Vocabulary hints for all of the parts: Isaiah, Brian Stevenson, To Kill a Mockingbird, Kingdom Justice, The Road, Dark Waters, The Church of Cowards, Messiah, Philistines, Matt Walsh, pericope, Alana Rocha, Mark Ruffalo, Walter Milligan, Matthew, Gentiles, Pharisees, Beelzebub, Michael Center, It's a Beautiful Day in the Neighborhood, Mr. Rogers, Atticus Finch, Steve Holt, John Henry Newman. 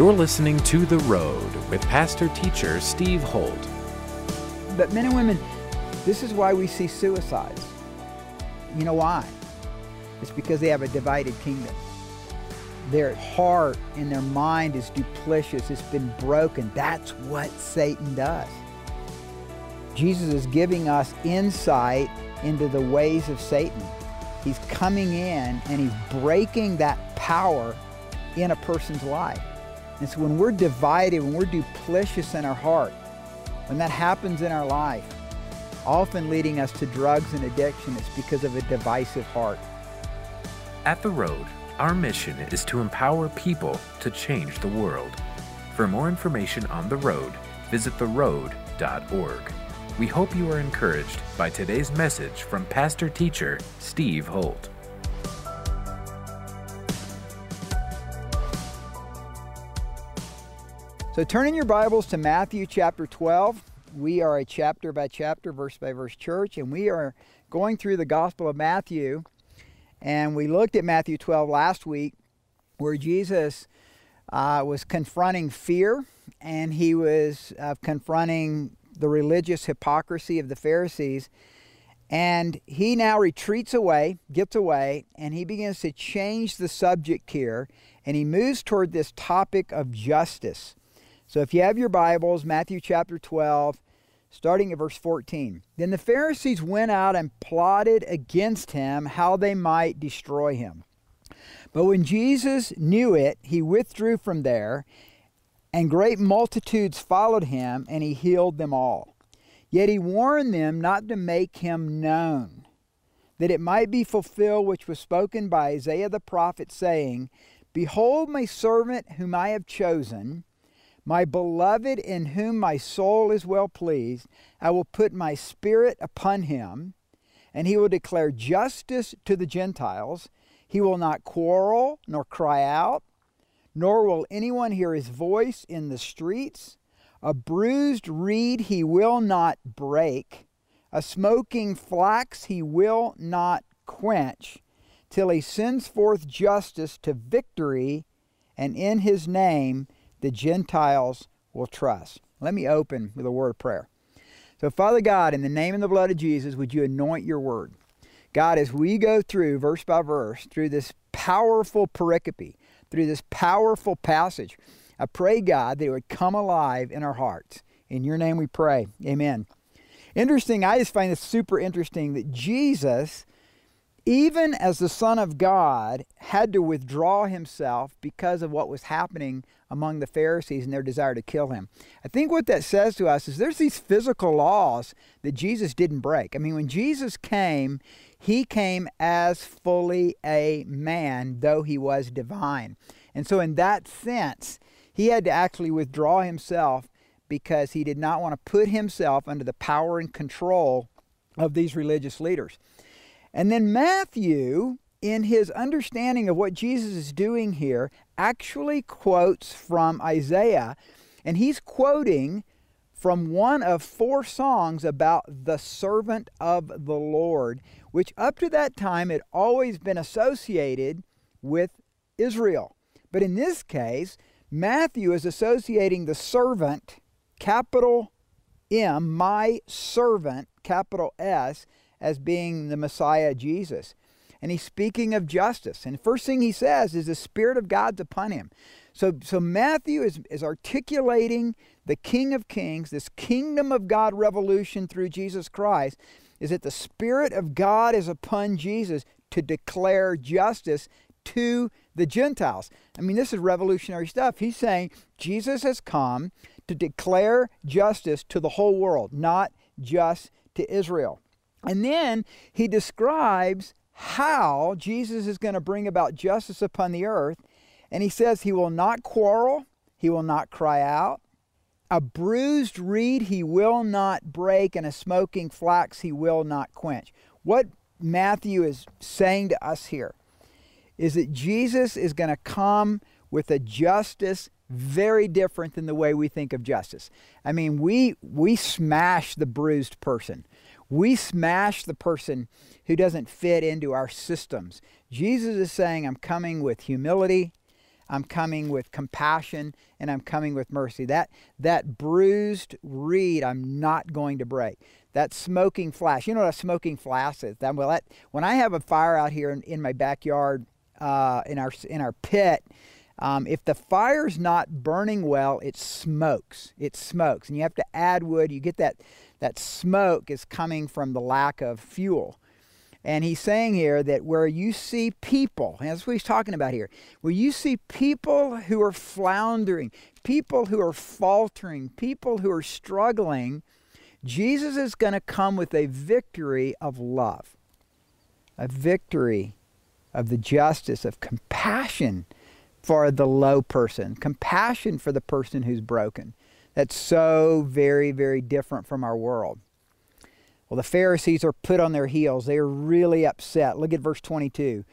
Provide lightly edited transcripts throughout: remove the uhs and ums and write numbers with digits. You're listening to The Road with pastor-teacher Steve Holt. But men and women, this is why we see suicides. You know why? It's because they have a divided kingdom. Their heart and their mind is duplicitous. It's been broken. That's what Satan does. Jesus is giving us insight into the ways of Satan. He's coming in and he's breaking that power in a person's life. And so when we're divided, when we're duplicitous in our heart, when that happens in our life, often leading us to drugs and addiction, it's because of a divisive heart. At The Road, our mission is to empower people to change the world. For more information on The Road, visit theroad.org. We hope you are encouraged by today's message from pastor-teacher Steve Holt. So turn in your Bibles to Matthew chapter 12. We are a chapter-by-chapter, verse-by-verse church, and we are going through the Gospel of Matthew. And we looked at Matthew 12 last week, where Jesus was confronting fear, and he was confronting the religious hypocrisy of the Pharisees. And he now retreats away, gets away, and he begins to change the subject here, and he moves toward this topic of justice. So if you have your Bibles, Matthew chapter 12, starting at verse 14. Then the Pharisees went out and plotted against him how they might destroy him. But when Jesus knew it, he withdrew from there, and great multitudes followed him, and he healed them all. Yet he warned them not to make him known, that it might be fulfilled which was spoken by Isaiah the prophet, saying, Behold my servant whom I have chosen, my beloved, in whom my soul is well pleased. I will put my spirit upon him, and he will declare justice to the Gentiles. He will not quarrel nor cry out, nor will anyone hear his voice in the streets. A bruised reed he will not break, a smoking flax he will not quench, till he sends forth justice to victory, and in his name the Gentiles will trust. Let me open with a word of prayer. So Father God, in the name and the blood of Jesus, would you anoint your word? God, as we go through verse by verse, through this powerful pericope, through this powerful passage, I pray, God, that it would come alive in our hearts. In your name we pray. Amen. Interesting, I just find this super interesting that Jesus, even as the Son of God, had to withdraw himself because of what was happening among the Pharisees and their desire to kill him. I think what that says to us is there's these physical laws that Jesus didn't break. I mean, when Jesus came, he came as fully a man, though he was divine. And so in that sense, he had to actually withdraw himself because he did not want to put himself under the power and control of these religious leaders. And then Matthew, in his understanding of what Jesus is doing here, actually quotes from Isaiah, and he's quoting from one of four songs about the servant of the Lord, which up to that time had always been associated with Israel. But in this case, Matthew is associating the servant, capital M, my servant, capital S, as being the Messiah, Jesus. And he's speaking of justice. And the first thing he says is the Spirit of God's upon him. So Matthew is articulating the King of Kings, this kingdom of God revolution through Jesus Christ, is that the Spirit of God is upon Jesus to declare justice to the Gentiles. I mean, this is revolutionary stuff. He's saying Jesus has come to declare justice to the whole world, not just to Israel. And then he describes how Jesus is going to bring about justice upon the earth. And he says he will not quarrel. He will not cry out. A bruised reed he will not break, and a smoking flax he will not quench. What Matthew is saying to us here is that Jesus is going to come with a justice very different than the way we think of justice. I mean, we smash the bruised person. We smash the person who doesn't fit into our systems. Jesus is saying, I'm coming with humility. I'm coming with compassion, and I'm coming with mercy. That bruised reed I'm not going to break. That smoking flash, you know what a smoking flash is? When I have a fire out here in my backyard, in our pit, if the fire's not burning well, it smokes. And you have to add wood. You get that smoke is coming from the lack of fuel. And he's saying here that where you see people, and that's what he's talking about here, where you see people who are floundering, people who are faltering, people who are struggling, Jesus is going to come with a victory of love, a victory of the justice, of compassion for the low person, compassion for the person who's broken. That's so very, very different from our world. Well, the Pharisees are put on their heels. They are really upset. Look at verse 22.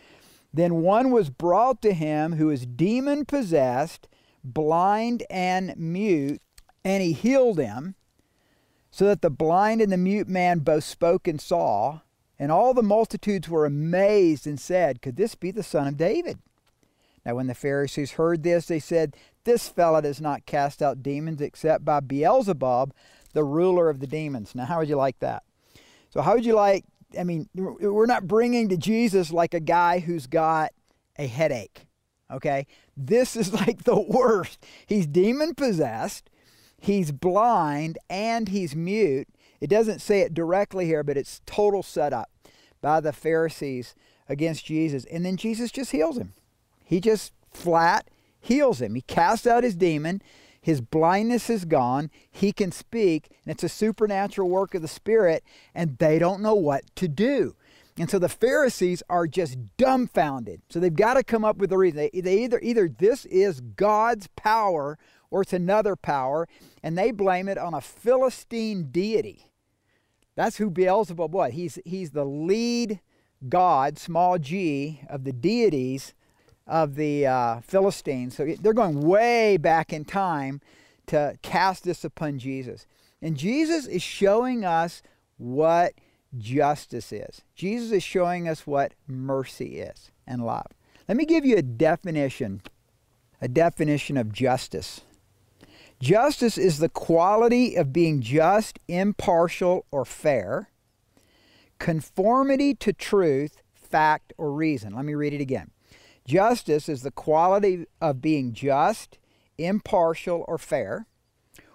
Then one was brought to him who is demon-possessed, blind and mute, and he healed him, so that the blind and the mute man both spoke and saw. And all the multitudes were amazed and said, "Could this be the son of David?" Now when the Pharisees heard this, they said, "This fellow does not cast out demons except by Beelzebub, the ruler of the demons." Now how would you like that? So how would you like, I mean, we're not bringing to Jesus like a guy who's got a headache, okay? This is like the worst. He's demon-possessed, he's blind, and he's mute. It doesn't say it directly here, but it's total setup by the Pharisees against Jesus. And then Jesus just heals him. He just flat heals him. He casts out his demon. His blindness is gone. He can speak, and it's a supernatural work of the Spirit, and they don't know what to do. And so the Pharisees are just dumbfounded. So they've got to come up with a reason. They either this is God's power or it's another power, and they blame it on a Philistine deity. That's who Beelzebub was. He's the lead god, small g, of the deities of the Philistines. So they're going way back in time to cast this upon Jesus. And Jesus is showing us what justice is. Jesus is showing us what mercy is and love. Let me give you a definition of justice. Justice is the quality of being just, impartial, or fair. Conformity to truth, fact, or reason. Let me read it again. Justice is the quality of being just, impartial, or fair,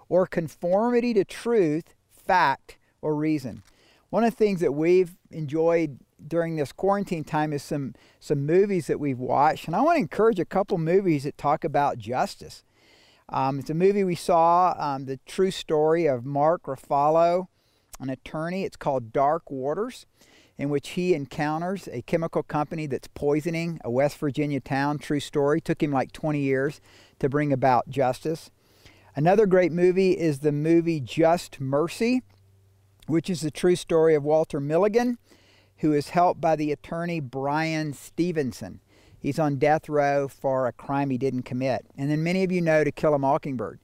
or conformity to truth, fact, or reason. One of the things that we've enjoyed during this quarantine time is some movies that we've watched, and I want to encourage a couple movies that talk about justice. It's a movie we saw, the true story of Mark Ruffalo, an attorney. It's called Dark Waters, in which he encounters a chemical company that's poisoning a West Virginia town. True story. Took him like 20 years to bring about justice. Another great movie is the movie Just Mercy, which is the true story of Walter Milligan, who is helped by the attorney Brian Stevenson. He's on death row for a crime he didn't commit. And then many of you know To Kill a Mockingbird,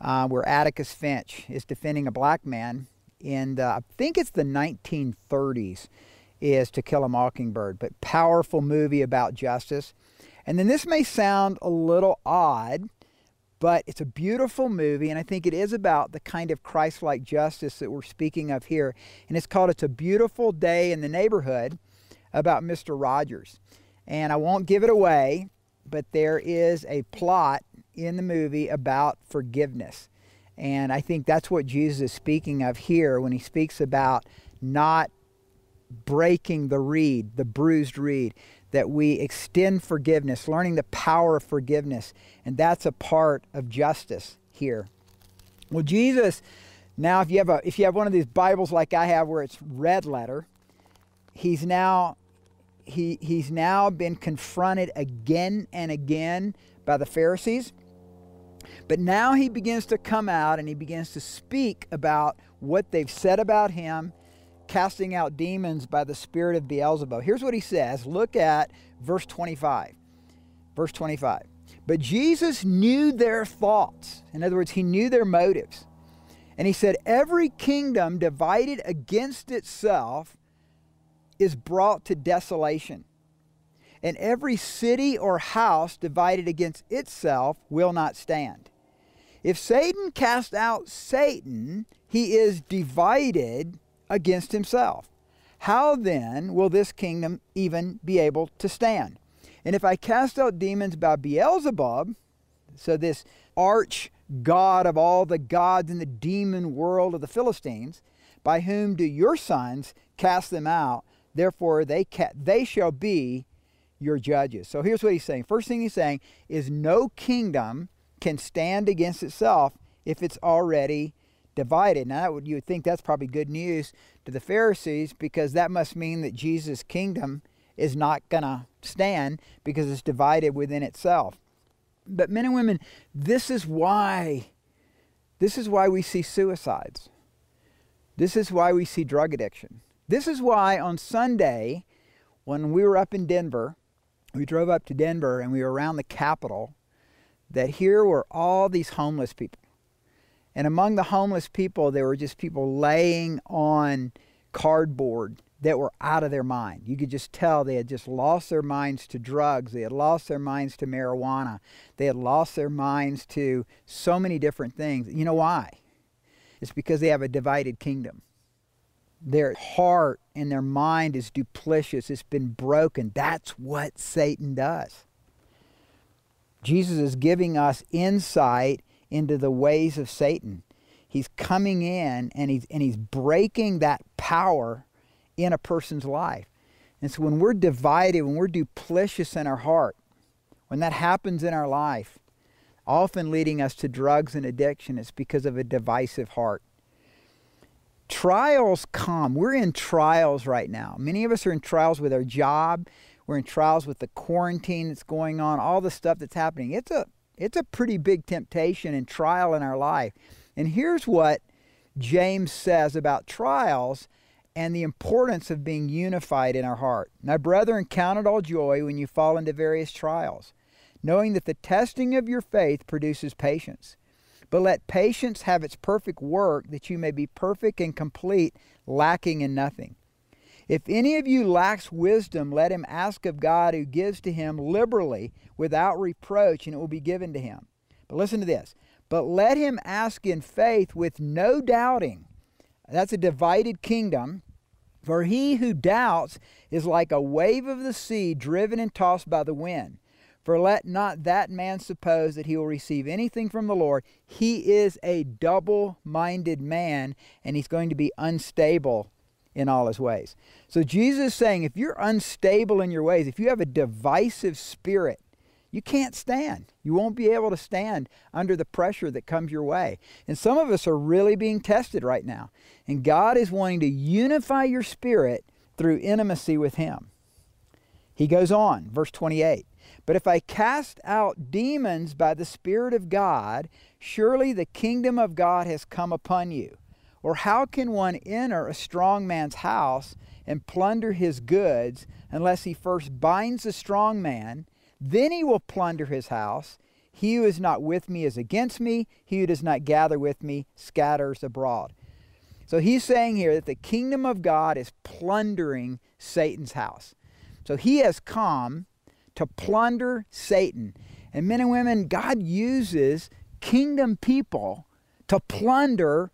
where Atticus Finch is defending a black man in I think it's the 1930s is To Kill a Mockingbird, but powerful movie about justice. And then this may sound a little odd, but it's a beautiful movie, and I think it is about the kind of Christ-like justice that we're speaking of here. And it's called It's a Beautiful Day in the Neighborhood, about Mr. Rogers. And I won't give it away, but there is a plot in the movie about forgiveness. And I think that's what Jesus is speaking of here when he speaks about not breaking the reed, the bruised reed, that we extend forgiveness, learning the power of forgiveness. And that's a part of justice here. Well, Jesus, now if you have one of these Bibles like I have where it's red letter, he's now been confronted again and again by the Pharisees. But now he begins to come out and he begins to speak about what they've said about him, casting out demons by the spirit of Beelzebub. Here's what he says. Look at verse 25. Verse 25. But Jesus knew their thoughts. In other words, he knew their motives. And he said, "Every kingdom divided against itself is brought to desolation. And every city or house divided against itself will not stand. If Satan cast out Satan, he is divided against himself. How then will this kingdom even be able to stand? And if I cast out demons by Beelzebub, so this arch god of all the gods in the demon world of the Philistines, by whom do your sons cast them out? Therefore they shall be your judges. So here's what he's saying. First thing he's saying is no kingdom can stand against itself if it's already divided. Now that would, you would think that's probably good news to the Pharisees, because that must mean that Jesus' kingdom is not going to stand because it's divided within itself. But men and women, this is why we see suicides. This is why we see drug addiction. This is why on Sunday, when we were up in Denver, we drove up to Denver and we were around the Capitol, that here were all these homeless people. And among the homeless people, there were just people laying on cardboard that were out of their mind. You could just tell they had just lost their minds to drugs. They had lost their minds to marijuana. They had lost their minds to so many different things. You know why? It's because they have a divided kingdom. Their heart and their mind is duplicitous. It's been broken. That's what Satan does. Jesus is giving us insight into the ways of Satan. He's coming in and he's breaking that power in a person's life. And so when we're divided, when we're duplicitous in our heart, when that happens in our life, often leading us to drugs and addiction, it's because of a divisive heart. Trials come. We're in trials right now. Many of us are in trials with our job. We're in trials with the quarantine that's going on, all the stuff that's happening. It's a pretty big temptation and trial in our life. And here's what James says about trials and the importance of being unified in our heart. My brethren, count it all joy when you fall into various trials, knowing that the testing of your faith produces patience. But let patience have its perfect work, that you may be perfect and complete, lacking in nothing. If any of you lacks wisdom, let him ask of God, who gives to him liberally without reproach, and it will be given to him. But listen to this. But let him ask in faith with no doubting. That's a divided kingdom. For he who doubts is like a wave of the sea driven and tossed by the wind. For let not that man suppose that he will receive anything from the Lord. He is a double-minded man, and he's going to be unstable in all his ways. So Jesus is saying, if you're unstable in your ways, if you have a divisive spirit, you can't stand. You won't be able to stand under the pressure that comes your way. And some of us are really being tested right now. And God is wanting to unify your spirit through intimacy with him. He goes on, verse 28. But if I cast out demons by the Spirit of God, surely the kingdom of God has come upon you. Or how can one enter a strong man's house and plunder his goods, unless he first binds the strong man? Then he will plunder his house. He who is not with me is against me. He who does not gather with me scatters abroad. So he's saying here that the kingdom of God is plundering Satan's house. So he has come to plunder Satan. And men and women, God uses kingdom people to plunder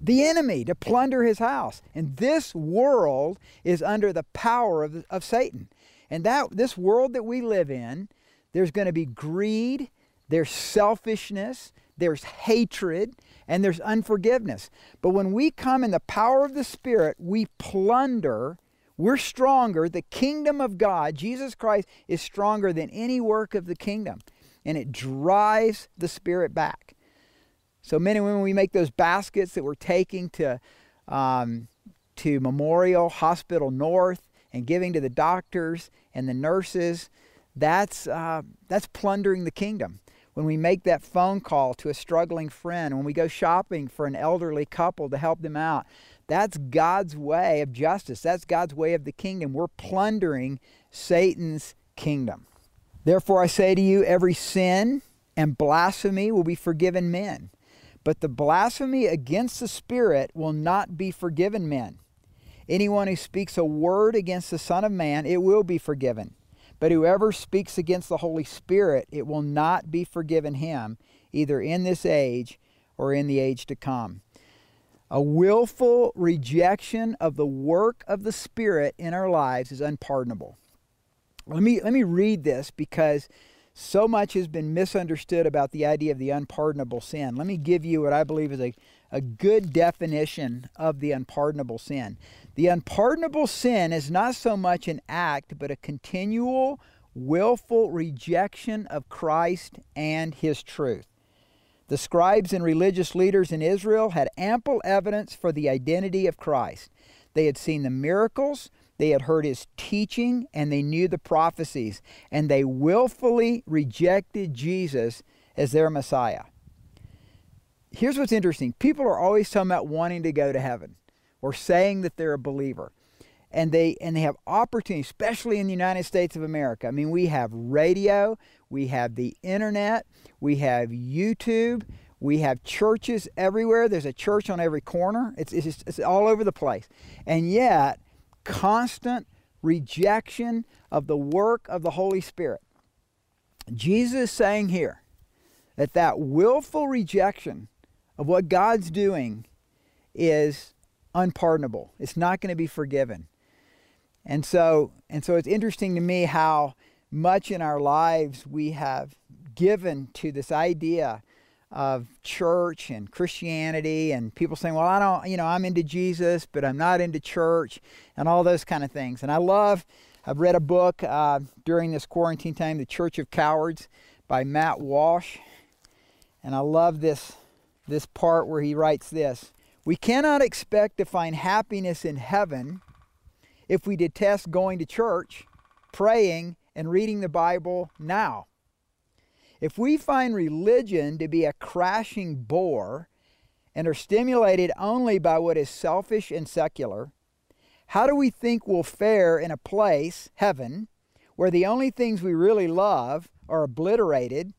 the enemy, to plunder his house. And this world is under the power of Satan. And this world that we live in, there's going to be greed, there's selfishness, there's hatred, and there's unforgiveness. But when we come in the power of the Spirit, we plunder. We're stronger. The kingdom of God, Jesus Christ, is stronger than any work of the kingdom. And it drives the spirit back. So men and women, we make those baskets that we're taking to Memorial Hospital North and giving to the doctors and the nurses. That's plundering the kingdom. When we make that phone call to a struggling friend, when we go shopping for an elderly couple to help them out, that's God's way of justice. That's God's way of the kingdom. We're plundering Satan's kingdom. Therefore, I say to you, every sin and blasphemy will be forgiven men. But the blasphemy against the Spirit will not be forgiven men. Anyone who speaks a word against the Son of Man, it will be forgiven. But whoever speaks against the Holy Spirit, it will not be forgiven him, either in this age or in the age to come. A willful rejection of the work of the Spirit in our lives is unpardonable. Let me read this, because so much has been misunderstood about the idea of the unpardonable sin. Let me give you what I believe is a good definition of the unpardonable sin. The unpardonable sin is not so much an act, but a continual, willful rejection of Christ and His truth. The scribes and religious leaders in Israel had ample evidence for the identity of Christ. They had seen the miracles, they had heard His teaching, and they knew the prophecies, and they willfully rejected Jesus as their Messiah. Here's what's interesting. People are always talking about wanting to go to heaven or saying that they're a believer. And they have opportunities, especially in the United States of America. I mean, we have radio, we have the internet, we have YouTube, we have churches everywhere. There's a church on every corner. It's all over the place. And yet, constant rejection of the work of the Holy Spirit. Jesus is saying here that willful rejection of what God's doing is unpardonable. It's not going to be forgiven. And so it's interesting to me how much in our lives we have given to this idea of church and Christianity, and people saying, well, I'm into Jesus, but I'm not into church, and all those kind of things. And I've read a book during this quarantine time, The Church of Cowards by Matt Walsh. And I love this part where he writes this. We cannot expect to find happiness in heaven if we detest going to church, praying, and reading the Bible now. If we find religion to be a crashing bore and are stimulated only by what is selfish and secular, how do we think we'll fare in a place, heaven, where the only things we really love are obliterated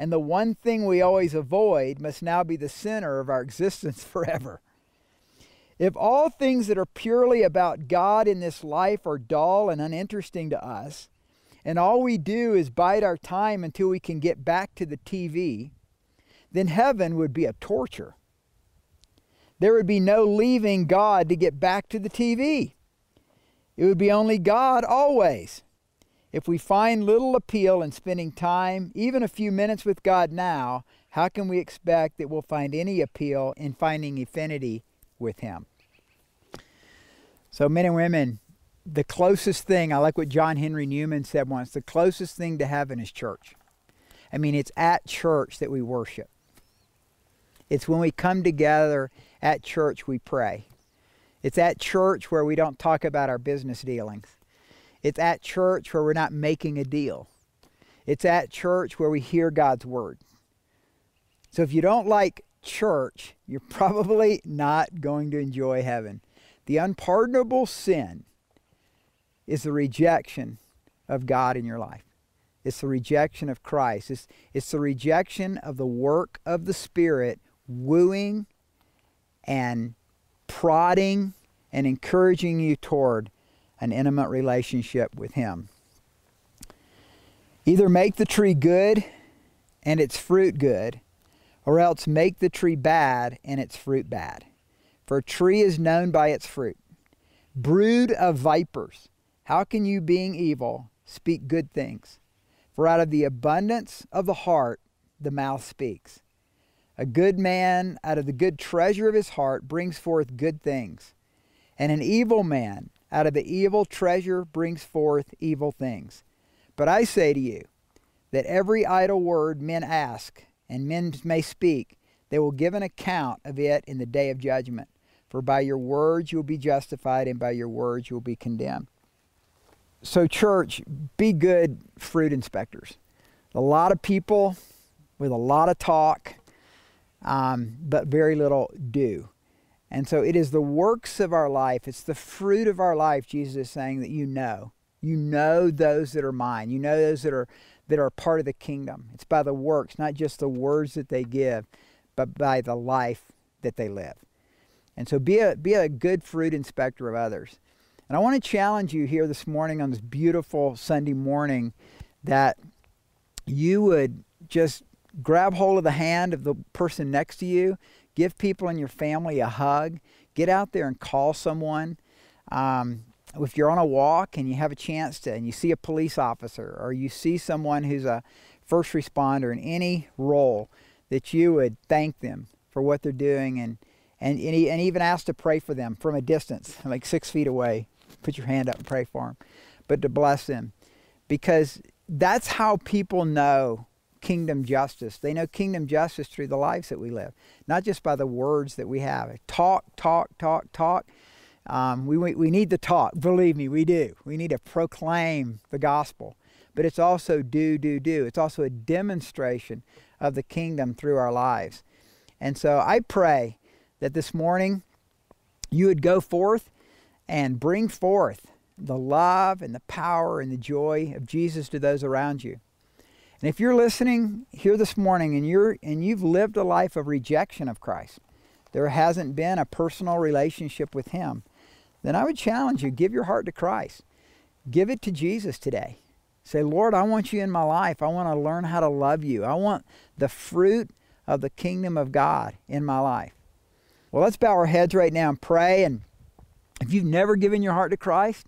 and the one thing we always avoid must now be the center of our existence forever? If all things that are purely about God in this life are dull and uninteresting to us, and all we do is bide our time until we can get back to the TV, then heaven would be a torture. There would be no leaving God to get back to the TV. It would be only God always. If we find little appeal in spending time, even a few minutes with God now, how can we expect that we'll find any appeal in finding affinity with Him? So men and women, the closest thing, I like what John Henry Newman said once, the closest thing to heaven is church. I mean, it's at church that we worship. It's when we come together at church we pray. It's at church where we don't talk about our business dealings. It's at church where we're not making a deal. It's at church where we hear God's word. So if you don't like church, you're probably not going to enjoy heaven. The unpardonable sin is the rejection of God in your life. It's the rejection of Christ. It's the rejection of the work of the Spirit, wooing and prodding and encouraging you toward an intimate relationship with Him. Either make the tree good and its fruit good, or else make the tree bad and its fruit bad. For a tree is known by its fruit. Brood of vipers, how can you, being evil, speak good things? For out of the abundance of the heart, the mouth speaks. A good man out of the good treasure of his heart brings forth good things, and an evil man out of the evil treasure brings forth evil things. But I say to you that every idle word men ask and men may speak, they will give an account of it in the day of judgment. For by your words you will be justified, and by your words you will be condemned. So church, be good fruit inspectors. A lot of people with a lot of talk, but very little do. And so it is the works of our life, it's the fruit of our life, Jesus is saying, that you know those that are mine. You know those that are part of the kingdom. It's by the works, not just the words that they give, but by the life that they live. And so be a good fruit inspector of others. And I want to challenge you here this morning on this beautiful Sunday morning that you would just grab hold of the hand of the person next to you, give people in your family a hug, get out there and call someone. If you're on a walk and you have a chance to, and you see a police officer or you see someone who's a first responder in any role, that you would thank them for what they're doing and even ask to pray for them from a distance, like 6 feet away. Put your hand up and pray for them, but to bless them, because that's how people know kingdom justice. They know kingdom justice through the lives that we live, not just by the words that we have. Talk, talk, talk, talk. We need to talk. Believe me, we do. We need to proclaim the gospel. But it's also do, do, do. It's also a demonstration of the kingdom through our lives. And so I pray that this morning you would go forth and bring forth the love and the power and the joy of Jesus to those around you. And if you're listening here this morning and you've lived a life of rejection of Christ, there hasn't been a personal relationship with Him, then I would challenge you, give your heart to Christ. Give it to Jesus today. Say, Lord, I want you in my life. I want to learn how to love you. I want the fruit of the kingdom of God in my life. Well, let's bow our heads right now and pray. And if you've never given your heart to Christ,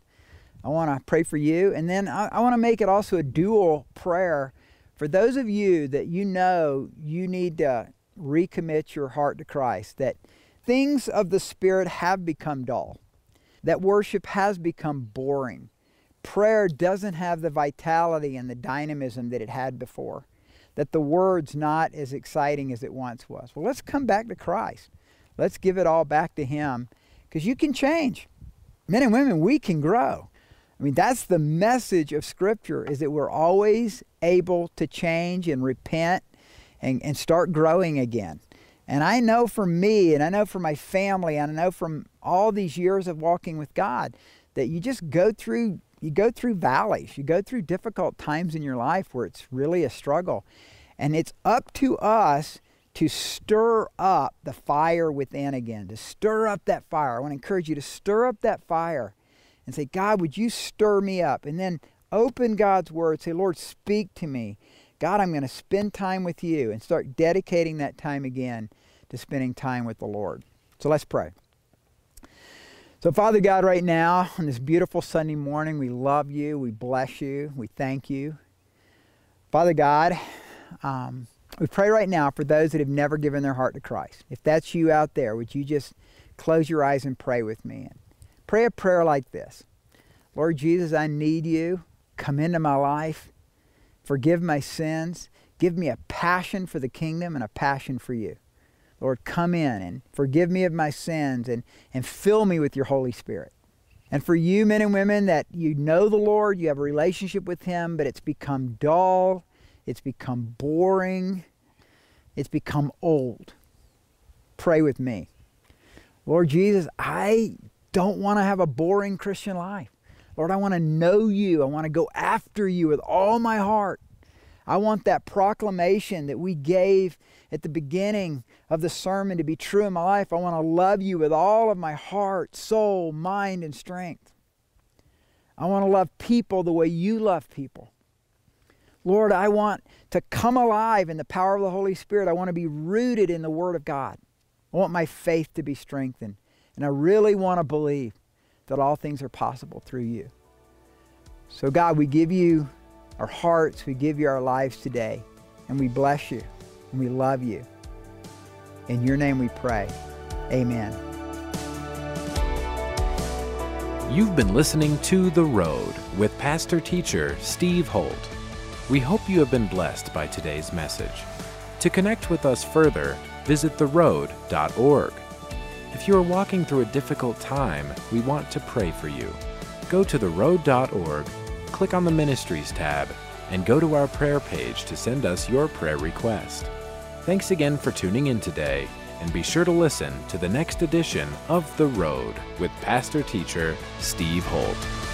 I want to pray for you. And then I want to make it also a dual prayer for those of you that you know you need to recommit your heart to Christ, that things of the Spirit have become dull, that worship has become boring. Prayer doesn't have the vitality and the dynamism that it had before, that the word's not as exciting as it once was. Well, let's come back to Christ. Let's give it all back to Him, because you can change. Men and women, we can grow. I mean, that's the message of Scripture, is that we're always able to change and repent and start growing again. And I know for me, and I know for my family, and I know from all these years of walking with God, that you just go through valleys, you go through difficult times in your life where it's really a struggle. And it's up to us to stir up the fire within again, to stir up that fire. I want to encourage you to stir up that fire and say, God, would you stir me up? And then open God's Word, say, Lord, speak to me. God, I'm going to spend time with you, and start dedicating that time again to spending time with the Lord. So let's pray. So Father God, right now on this beautiful Sunday morning, we love you, we bless you, we thank you. Father God, we pray right now for those that have never given their heart to Christ. If that's you out there, would you just close your eyes and pray with me? And pray a prayer like this. Lord Jesus, I need you. Come into my life. Forgive my sins. Give me a passion for the kingdom and a passion for you. Lord, come in and forgive me of my sins and fill me with your Holy Spirit. And for you men and women that you know the Lord, you have a relationship with Him, but it's become dull, it's become boring, it's become old. Pray with me. Lord Jesus, I don't want to have a boring Christian life. Lord, I want to know you. I want to go after you with all my heart. I want that proclamation that we gave at the beginning of the sermon to be true in my life. I want to love you with all of my heart, soul, mind, and strength. I want to love people the way you love people. Lord, I want to come alive in the power of the Holy Spirit. I want to be rooted in the Word of God. I want my faith to be strengthened. And I really want to believe that all things are possible through you. So God, we give you our hearts, we give you our lives today, and we bless you, and we love you. In your name we pray, amen. You've been listening to The Road with Pastor Teacher Steve Holt. We hope you have been blessed by today's message. To connect with us further, visit theroad.org. If you are walking through a difficult time, we want to pray for you. Go to theroad.org, click on the Ministries tab, and go to our prayer page to send us your prayer request. Thanks again for tuning in today, and be sure to listen to the next edition of The Road with Pastor Teacher Steve Holt.